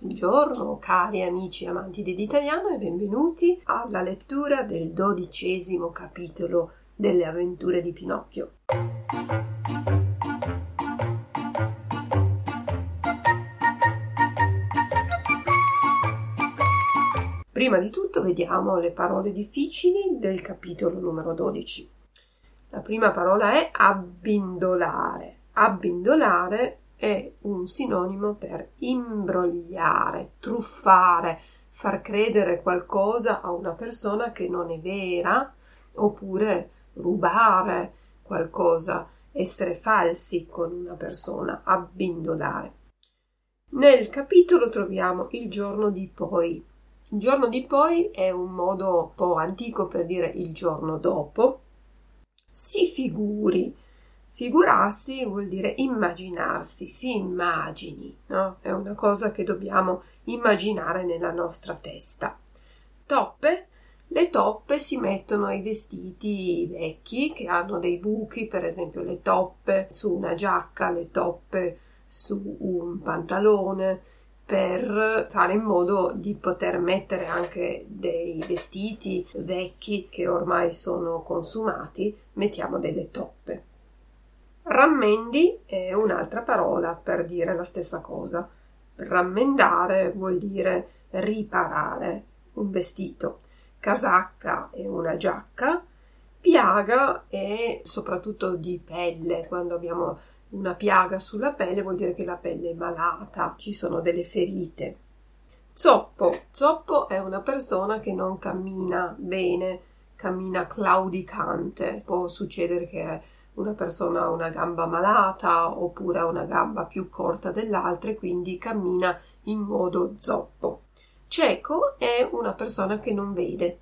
Buongiorno cari amici amanti dell'italiano e benvenuti alla lettura del 12° capitolo delle avventure di Pinocchio. Prima di tutto vediamo le parole difficili del capitolo numero 12. La prima parola è abbindolare. Abbindolare è un sinonimo per imbrogliare, truffare, far credere qualcosa a una persona che non è vera, oppure rubare qualcosa, essere falsi con una persona, abbindolare. Nel capitolo troviamo il giorno di poi. Il giorno di poi è un modo un po' antico per dire il giorno dopo. Si figuri. Figurarsi vuol dire immaginarsi, si immagini, no? È una cosa che dobbiamo immaginare nella nostra testa. Toppe. Le toppe si mettono ai vestiti vecchi che hanno dei buchi, per esempio le toppe su una giacca, le toppe su un pantalone, per fare in modo di poter mettere anche dei vestiti vecchi che ormai sono consumati, mettiamo delle toppe. Rammendi è un'altra parola per dire la stessa cosa. Rammendare vuol dire riparare un vestito. Casacca è una giacca. Piaga è soprattutto di pelle, quando abbiamo una piaga sulla pelle vuol dire che la pelle è malata, ci sono delle ferite. Zoppo. Zoppo è una persona che non cammina bene, cammina claudicante. Può succedere che una persona ha una gamba malata oppure ha una gamba più corta dell'altra e quindi cammina in modo zoppo. Cieco è una persona che non vede.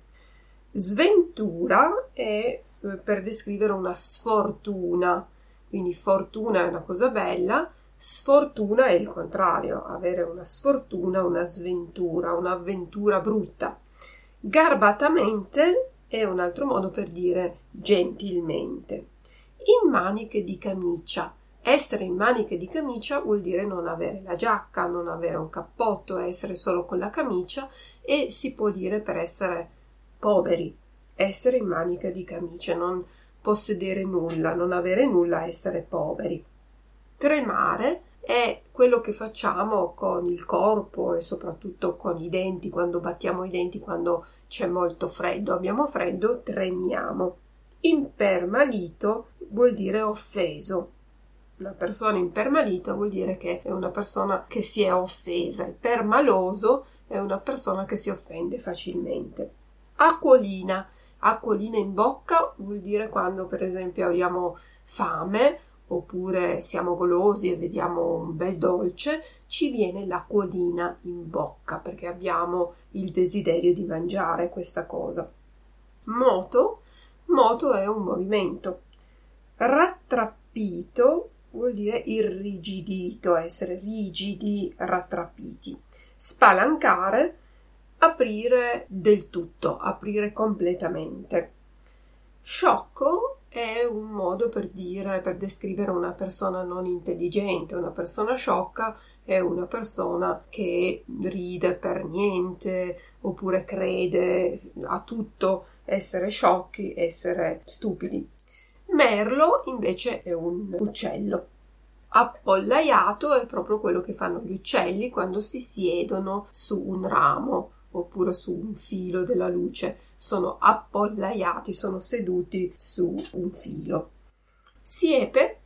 Sventura è per descrivere una sfortuna, quindi fortuna è una cosa bella, sfortuna è il contrario, avere una sfortuna, una sventura, un'avventura brutta. Garbatamente è un altro modo per dire gentilmente. In maniche di camicia. Essere in maniche di camicia vuol dire non avere la giacca, non avere un cappotto, essere solo con la camicia, e si può dire per essere poveri, essere in manica di camicia, non possedere nulla, non avere nulla, essere poveri. Tremare è quello che facciamo con il corpo e soprattutto con i denti, quando battiamo i denti, quando c'è molto freddo, abbiamo freddo, tremiamo. Impermalito vuol dire offeso. Una persona impermalita vuol dire che è una persona che si è offesa. Il permaloso è una persona che si offende facilmente. Acquolina. Acquolina in bocca vuol dire quando per esempio abbiamo fame oppure siamo golosi e vediamo un bel dolce, ci viene l'acquolina in bocca perché abbiamo il desiderio di mangiare questa cosa. Moto. Moto è un movimento. Rattrappito vuol dire irrigidito, essere rigidi, rattrappiti. Spalancare. Aprire del tutto, aprire completamente. Sciocco è un modo per dire, per descrivere una persona non intelligente. Una persona sciocca è una persona che ride per niente oppure crede a tutto, essere sciocchi, essere stupidi. Merlo invece è un uccello. Appollaiato è proprio quello che fanno gli uccelli quando si siedono su un ramo oppure su un filo della luce, sono appollaiati, sono seduti su un filo. Siepe.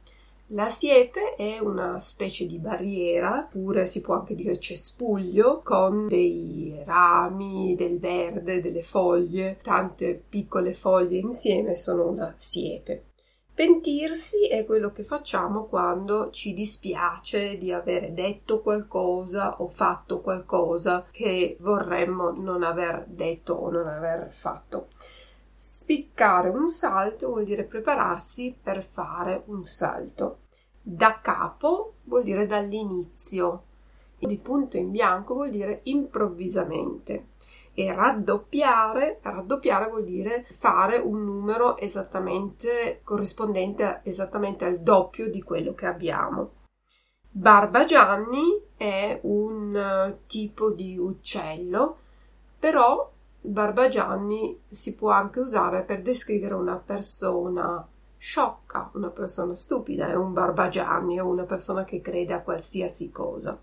La siepe è una specie di barriera, oppure si può anche dire cespuglio, con dei rami, del verde, delle foglie, tante piccole foglie insieme sono una siepe. Pentirsi è quello che facciamo quando ci dispiace di avere detto qualcosa o fatto qualcosa che vorremmo non aver detto o non aver fatto. Spiccare un salto vuol dire prepararsi per fare un salto. Da capo vuol dire dall'inizio. Di punto in bianco vuol dire improvvisamente. E raddoppiare vuol dire fare un numero esattamente corrispondente esattamente al doppio di quello che abbiamo. Barbagianni è un tipo di uccello, però Barbagianni si può anche usare per descrivere una persona sciocca, una persona stupida, è un barbagianni, è una persona che crede a qualsiasi cosa.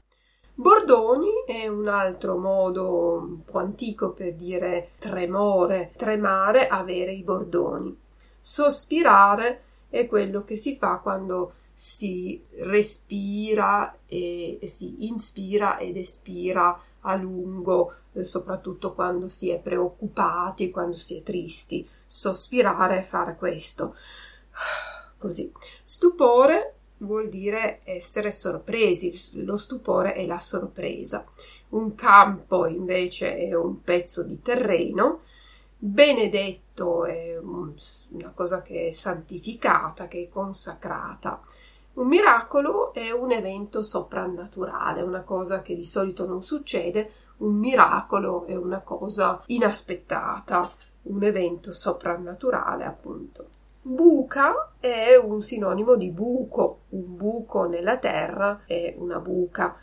Bordoni è un altro modo un po' antico per dire tremore, tremare, avere i bordoni. Sospirare è quello che si fa quando si respira e si inspira ed espira a lungo, soprattutto quando si è preoccupati, quando si è tristi. Sospirare è fare questo. Così. Stupore vuol dire essere sorpresi, lo stupore è la sorpresa. Un campo invece è un pezzo di terreno, benedetto è una cosa che è santificata, che è consacrata. Un miracolo è un evento soprannaturale, una cosa che di solito non succede, un miracolo è una cosa inaspettata, un evento soprannaturale appunto. Buca è un sinonimo di buco, un buco nella terra è una buca.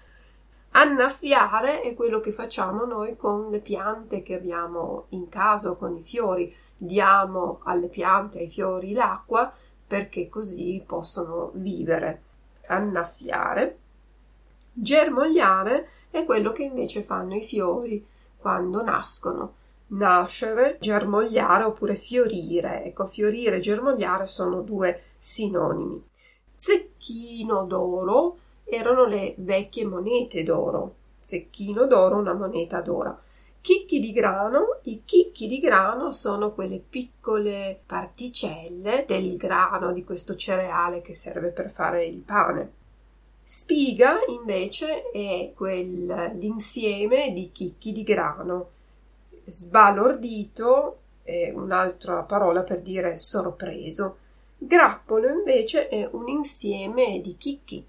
Annaffiare è quello che facciamo noi con le piante che abbiamo in casa, con i fiori. Diamo alle piante, ai fiori l'acqua perché così possono vivere. Annaffiare. Germogliare è quello che invece fanno i fiori quando nascono. Nascere, germogliare oppure fiorire. Ecco, fiorire e germogliare sono due sinonimi. Zecchino d'oro erano le vecchie monete d'oro. Zecchino d'oro, una moneta d'oro. Chicchi di grano. I chicchi di grano sono quelle piccole particelle del grano di questo cereale che serve per fare il pane. Spiga invece è l'insieme di chicchi di grano. Sbalordito è un'altra parola per dire sorpreso. Grappolo invece è un insieme di chicchi.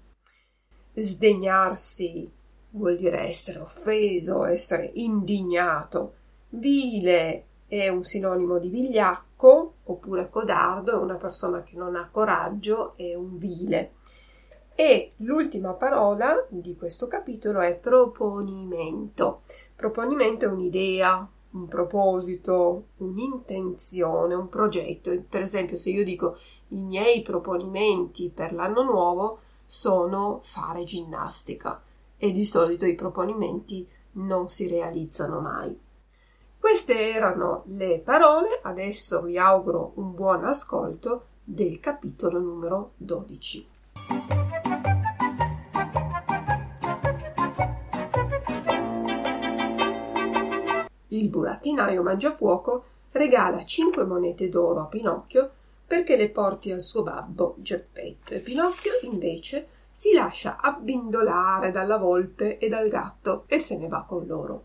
Sdegnarsi vuol dire essere offeso, essere indignato. Vile è un sinonimo di vigliacco, oppure codardo, è una persona che non ha coraggio, è un vile. E l'ultima parola di questo capitolo è proponimento. Proponimento è un'idea, un proposito, un'intenzione, un progetto. Per esempio, se io dico i miei proponimenti per l'anno nuovo sono fare ginnastica, e di solito i proponimenti non si realizzano mai. Queste erano le parole, adesso vi auguro un buon ascolto del capitolo numero 12. Il burattinaio Mangiafuoco regala 5 monete d'oro a Pinocchio perché le porti al suo babbo Geppetto, e Pinocchio invece si lascia abbindolare dalla volpe e dal gatto e se ne va con loro.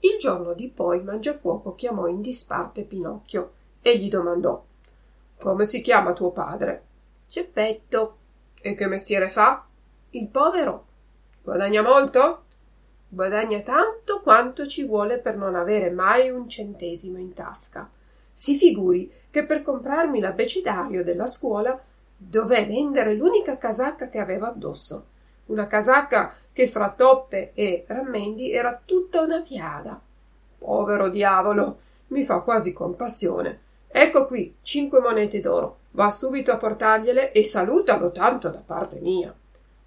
Il giorno di poi Mangiafuoco chiamò in disparte Pinocchio e gli domandò: «Come si chiama tuo padre?» «Geppetto». «E che mestiere fa?» «Il povero». «Guadagna molto?» «Guadagna tanto quanto ci vuole per non avere mai un centesimo in tasca. Si figuri che per comprarmi l'abecedario della scuola dové vendere l'unica casacca che aveva addosso, una casacca che fra toppe e rammendi era tutta una piada». «Povero diavolo, mi fa quasi compassione. Ecco qui 5 monete d'oro, va subito a portargliele e salutalo tanto da parte mia».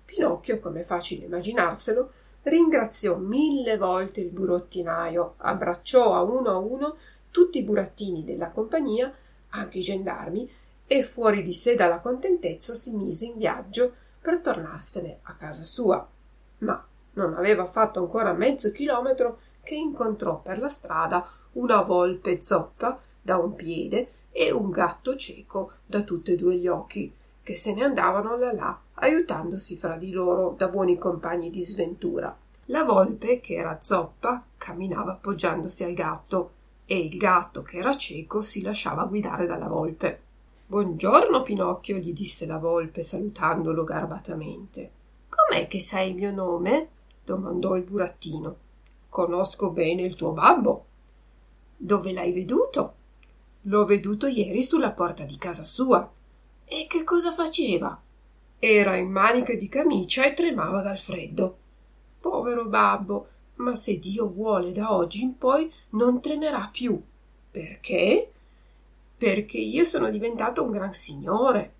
Pinocchio, come è facile immaginarselo, ringraziò 1000 volte il burattinaio, abbracciò a uno tutti i burattini della compagnia, anche i gendarmi, e fuori di sé dalla contentezza si mise in viaggio per tornarsene a casa sua. Ma non aveva fatto ancora mezzo chilometro che incontrò per la strada una volpe zoppa da un piede e un gatto cieco da tutti e due gli occhi, che se ne andavano là là aiutandosi fra di loro da buoni compagni di sventura. La volpe, che era zoppa, camminava appoggiandosi al gatto e il gatto, che era cieco, si lasciava guidare dalla volpe. «Buongiorno, Pinocchio», gli disse la volpe salutandolo garbatamente. «Com'è che sai il mio nome?» domandò il burattino. «Conosco bene il tuo babbo». «Dove l'hai veduto?» «L'ho veduto ieri sulla porta di casa sua». «E che cosa faceva?» «Era in maniche di camicia e tremava dal freddo». «Povero babbo, ma se Dio vuole da oggi in poi non tremerà più». «Perché?» «Perché io sono diventato un gran signore».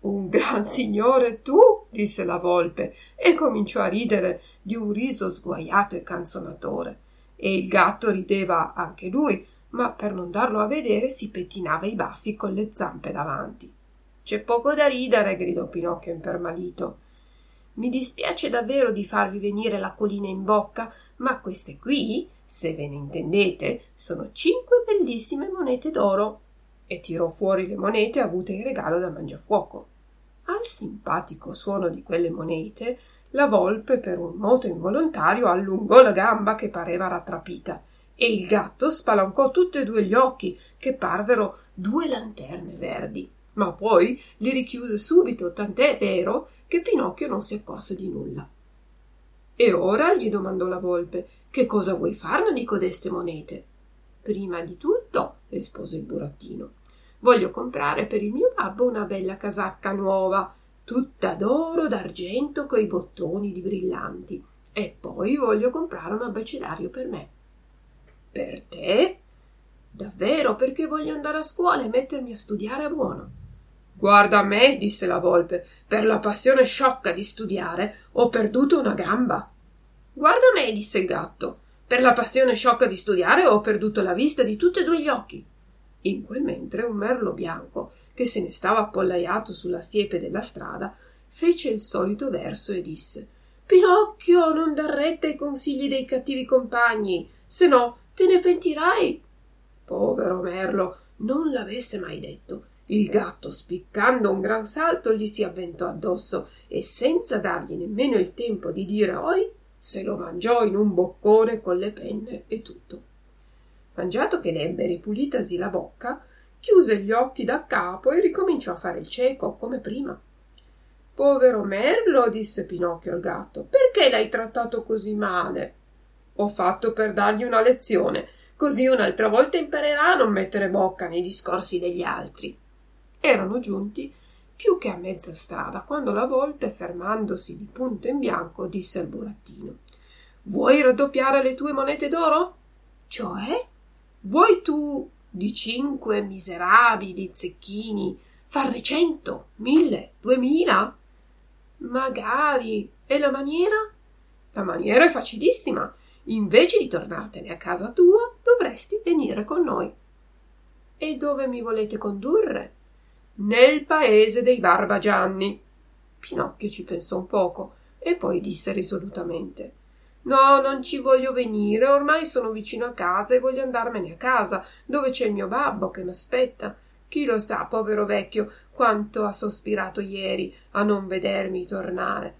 «Un gran signore tu?» disse la volpe e cominciò a ridere di un riso sguaiato e canzonatore. E il gatto rideva anche lui, ma per non darlo a vedere si pettinava i baffi con le zampe davanti. «C'è poco da ridere», gridò Pinocchio impermalito. «Mi dispiace davvero di farvi venire l'acquolina in bocca, ma queste qui, se ve ne intendete, sono 5 bellissime monete d'oro». E tirò fuori le monete avute in regalo da Mangiafuoco. Al simpatico suono di quelle monete, la volpe, per un moto involontario, allungò la gamba che pareva rattrapita, e il gatto spalancò tutti e due gli occhi, che parvero 2 lanterne verdi. Ma poi li richiuse subito, tant'è vero che Pinocchio non si accorse di nulla. «E ora?» gli domandò la volpe. «Che cosa vuoi farne di codeste monete?» «Prima di tutto», rispose il burattino, «voglio comprare per il mio babbo una bella casacca nuova, tutta d'oro d'argento coi bottoni di brillanti, e poi voglio comprare un abecedario per me». «Per te?» «Davvero, perché voglio andare a scuola e mettermi a studiare a buono». «Guarda a me», disse la volpe, «per la passione sciocca di studiare ho perduto una gamba». «Guarda a me», disse il gatto, «per la passione sciocca di studiare ho perduto la vista di tutti e due gli occhi». In quel mentre un merlo bianco, che se ne stava appollaiato sulla siepe della strada, fece il solito verso e disse: «Pinocchio, non dar retta ai consigli dei cattivi compagni, se no te ne pentirai». Povero merlo, non l'avesse mai detto. Il gatto, spiccando un gran salto, gli si avventò addosso e, senza dargli nemmeno il tempo di dire «oi», se lo mangiò in un boccone con le penne e tutto. Mangiato che l'ebbe, ripulitasi la bocca, chiuse gli occhi da capo e ricominciò a fare il cieco come prima. «Povero merlo», disse Pinocchio al gatto, «perché l'hai trattato così male?» «Ho fatto per dargli una lezione, così un'altra volta imparerà a non mettere bocca nei discorsi degli altri». Erano giunti più che a mezza strada quando la volpe, fermandosi di punto in bianco, disse al burattino: «Vuoi raddoppiare le tue monete d'oro?» «Cioè?» «Vuoi tu di 5 miserabili zecchini farne 100, 1000, 2000?» «Magari. E la maniera?» «La maniera è facilissima. Invece di tornartene a casa tua, dovresti venire con noi». «E dove mi volete condurre?» «Nel paese dei Barbagianni». Pinocchio ci pensò un poco e poi disse risolutamente: «No, non ci voglio venire, ormai sono vicino a casa e voglio andarmene a casa, dove c'è il mio babbo che mi aspetta. Chi lo sa, povero vecchio, quanto ha sospirato ieri a non vedermi tornare.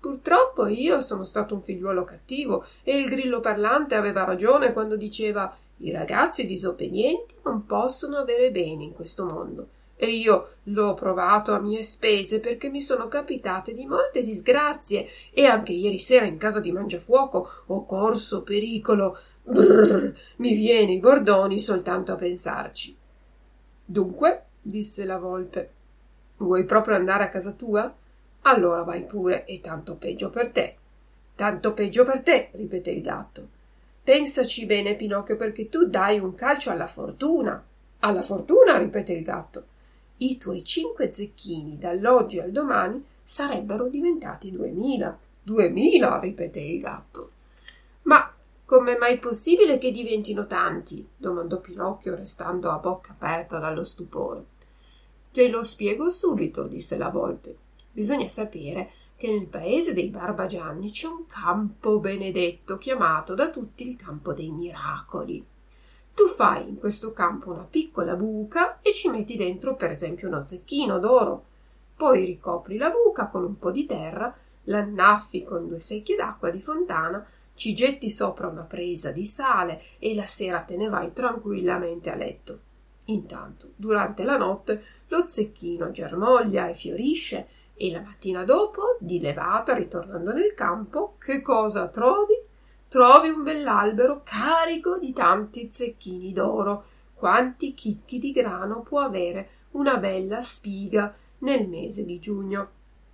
Purtroppo io sono stato un figliuolo cattivo e il grillo parlante aveva ragione quando diceva: i ragazzi disobbedienti non possono avere beni in questo mondo. E io l'ho provato a mie spese, perché mi sono capitate di molte disgrazie, e anche ieri sera in casa di Mangiafuoco ho corso pericolo. Brrr, mi viene i bordoni soltanto a pensarci». «Dunque», disse la volpe, «vuoi proprio andare a casa tua? Allora vai pure, e tanto peggio per te». «Tanto peggio per te», ripeté il gatto. «Pensaci bene, Pinocchio, perché tu dai un calcio alla fortuna». «Alla fortuna?» ripeté il gatto. «I tuoi 5 zecchini dall'oggi al domani sarebbero diventati 2000. 2000, ripeté il gatto. «Ma com'è mai possibile che diventino tanti?» domandò Pinocchio, restando a bocca aperta dallo stupore. «Te lo spiego subito», disse la volpe. «Bisogna sapere che nel paese dei Barbagianni c'è un campo benedetto, chiamato da tutti il campo dei miracoli. Tu fai in questo campo una piccola buca e ci metti dentro, per esempio, uno zecchino d'oro. Poi ricopri la buca con un po' di terra, l'annaffi con 2 secchie d'acqua di fontana, ci getti sopra una presa di sale e la sera te ne vai tranquillamente a letto. Intanto, durante la notte, lo zecchino germoglia e fiorisce e la mattina dopo, di levata, ritornando nel campo, che cosa trovi? Trovi un bell'albero carico di tanti zecchini d'oro. Quanti chicchi di grano può avere una bella spiga nel mese di giugno?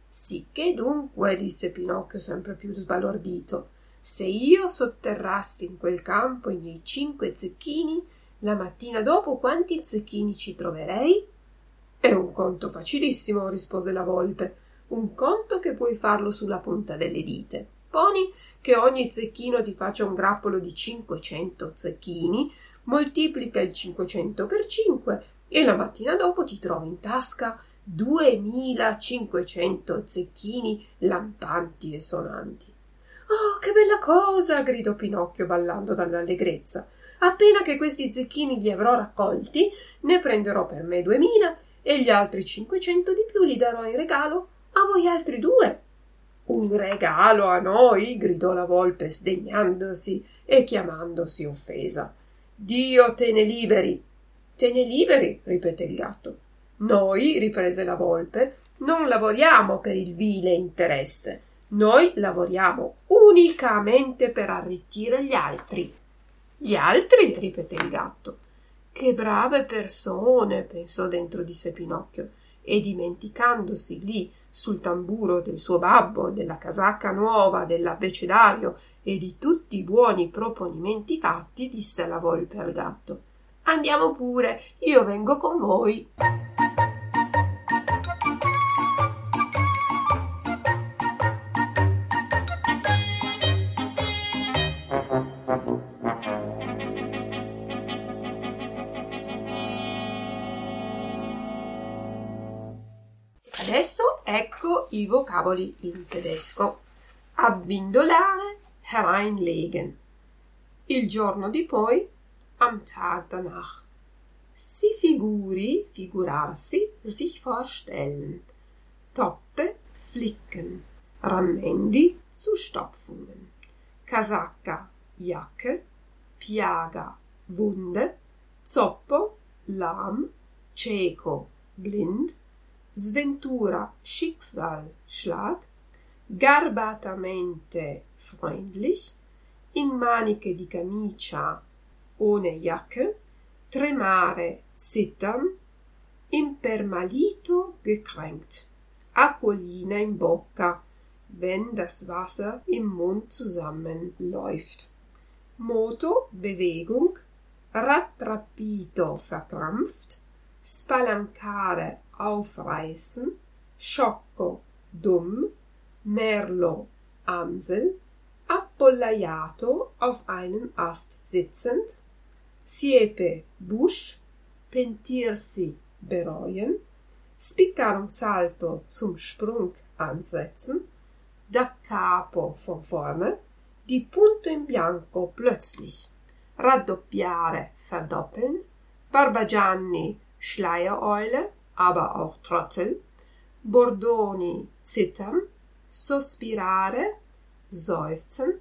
Sicché dunque, disse Pinocchio sempre più sbalordito, se io sotterrassi in quel campo i miei 5 zecchini, la mattina dopo quanti zecchini ci troverei? È un conto facilissimo, rispose la volpe, un conto che puoi farlo sulla punta delle dita. Poni che ogni zecchino ti faccia un grappolo di 500 zecchini, moltiplica il 500 per 5 e la mattina dopo ti trovi in tasca 2500 zecchini lampanti e sonanti. «Oh, che bella cosa!» gridò Pinocchio ballando dall'allegrezza. «Appena che questi zecchini li avrò raccolti, ne prenderò per me 2000 e gli altri 500 di più li darò in regalo a voi altri 2». «Un regalo a noi?» gridò la volpe sdegnandosi e chiamandosi offesa. «Dio te ne liberi!» «Te ne liberi?» ripeté il gatto. «Noi», riprese la volpe, «non lavoriamo per il vile interesse. Noi lavoriamo unicamente per arricchire gli altri». «Gli altri?» ripeté il gatto. «Che brave persone!» pensò dentro di sé Pinocchio e, dimenticandosi lì sul tamburo del suo babbo, della casacca nuova, dell'abbecedario e di tutti i buoni proponimenti fatti, disse alla volpe al gatto: «Andiamo pure, io vengo con voi». Adesso ecco i vocaboli in tedesco. Abbindolare, hereinlegen. Il giorno di poi, am Tag danach. Si figuri, figurarsi, sich vorstellen. Toppe, flicken. Rammendi, zustopfungen. Casacca, Jacke. Piaga, Wunde. Zoppo, lahm. Cieco, blind. Sventura, Schicksalsschlag. Garbatamente, freundlich. In maniche di camicia, ohne Jacke. Tremare, zittern. Impermalito, gekränkt. Acquolina in bocca, wenn das Wasser im Mund zusammenläuft. Moto, Bewegung. Rattrapito, verkrampft. Spalancare, aufreißen. Sciocco, dumm. Merlo, Amsel. Appollaiato, auf einem Ast sitzend. Siepe, Busch. Pentirsi, bereuen. Spiccarunsalto, zum Sprung ansetzen. Da capo, von vorne. Di punto in bianco, plötzlich. Raddoppiare, verdoppeln. Barbagianni, Schleiereule, aber auch Trottel. Bordoni, zittern. Sospirare, seufzen.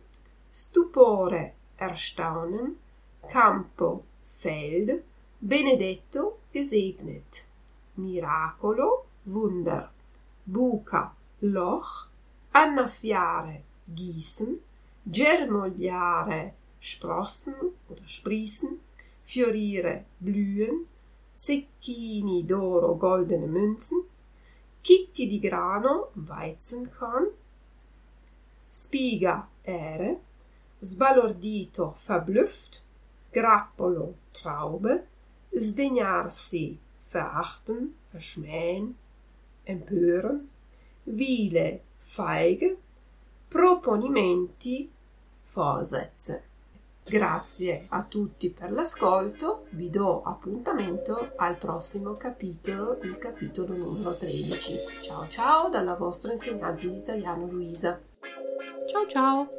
Stupore, erstaunen. Campo, Feld. Benedetto, gesegnet. Miracolo, Wunder. Buca, Loch. Annaffiare, gießen. Germogliare, sprossen oder sprießen. Fiorire, blühen. Zecchini d'oro, goldene Münzen. Chicchi di grano, Weizenkorn. Spiga, Ähre. Sbalordito, verblüfft. Grappolo, Traube. Sdegnarsi, verachten, verschmähen, empören. Vile, feige. Proponimenti, Vorsätze. Grazie a tutti per l'ascolto, vi do appuntamento al prossimo capitolo, il capitolo numero 13. Ciao ciao dalla vostra insegnante di italiano Luisa. Ciao ciao!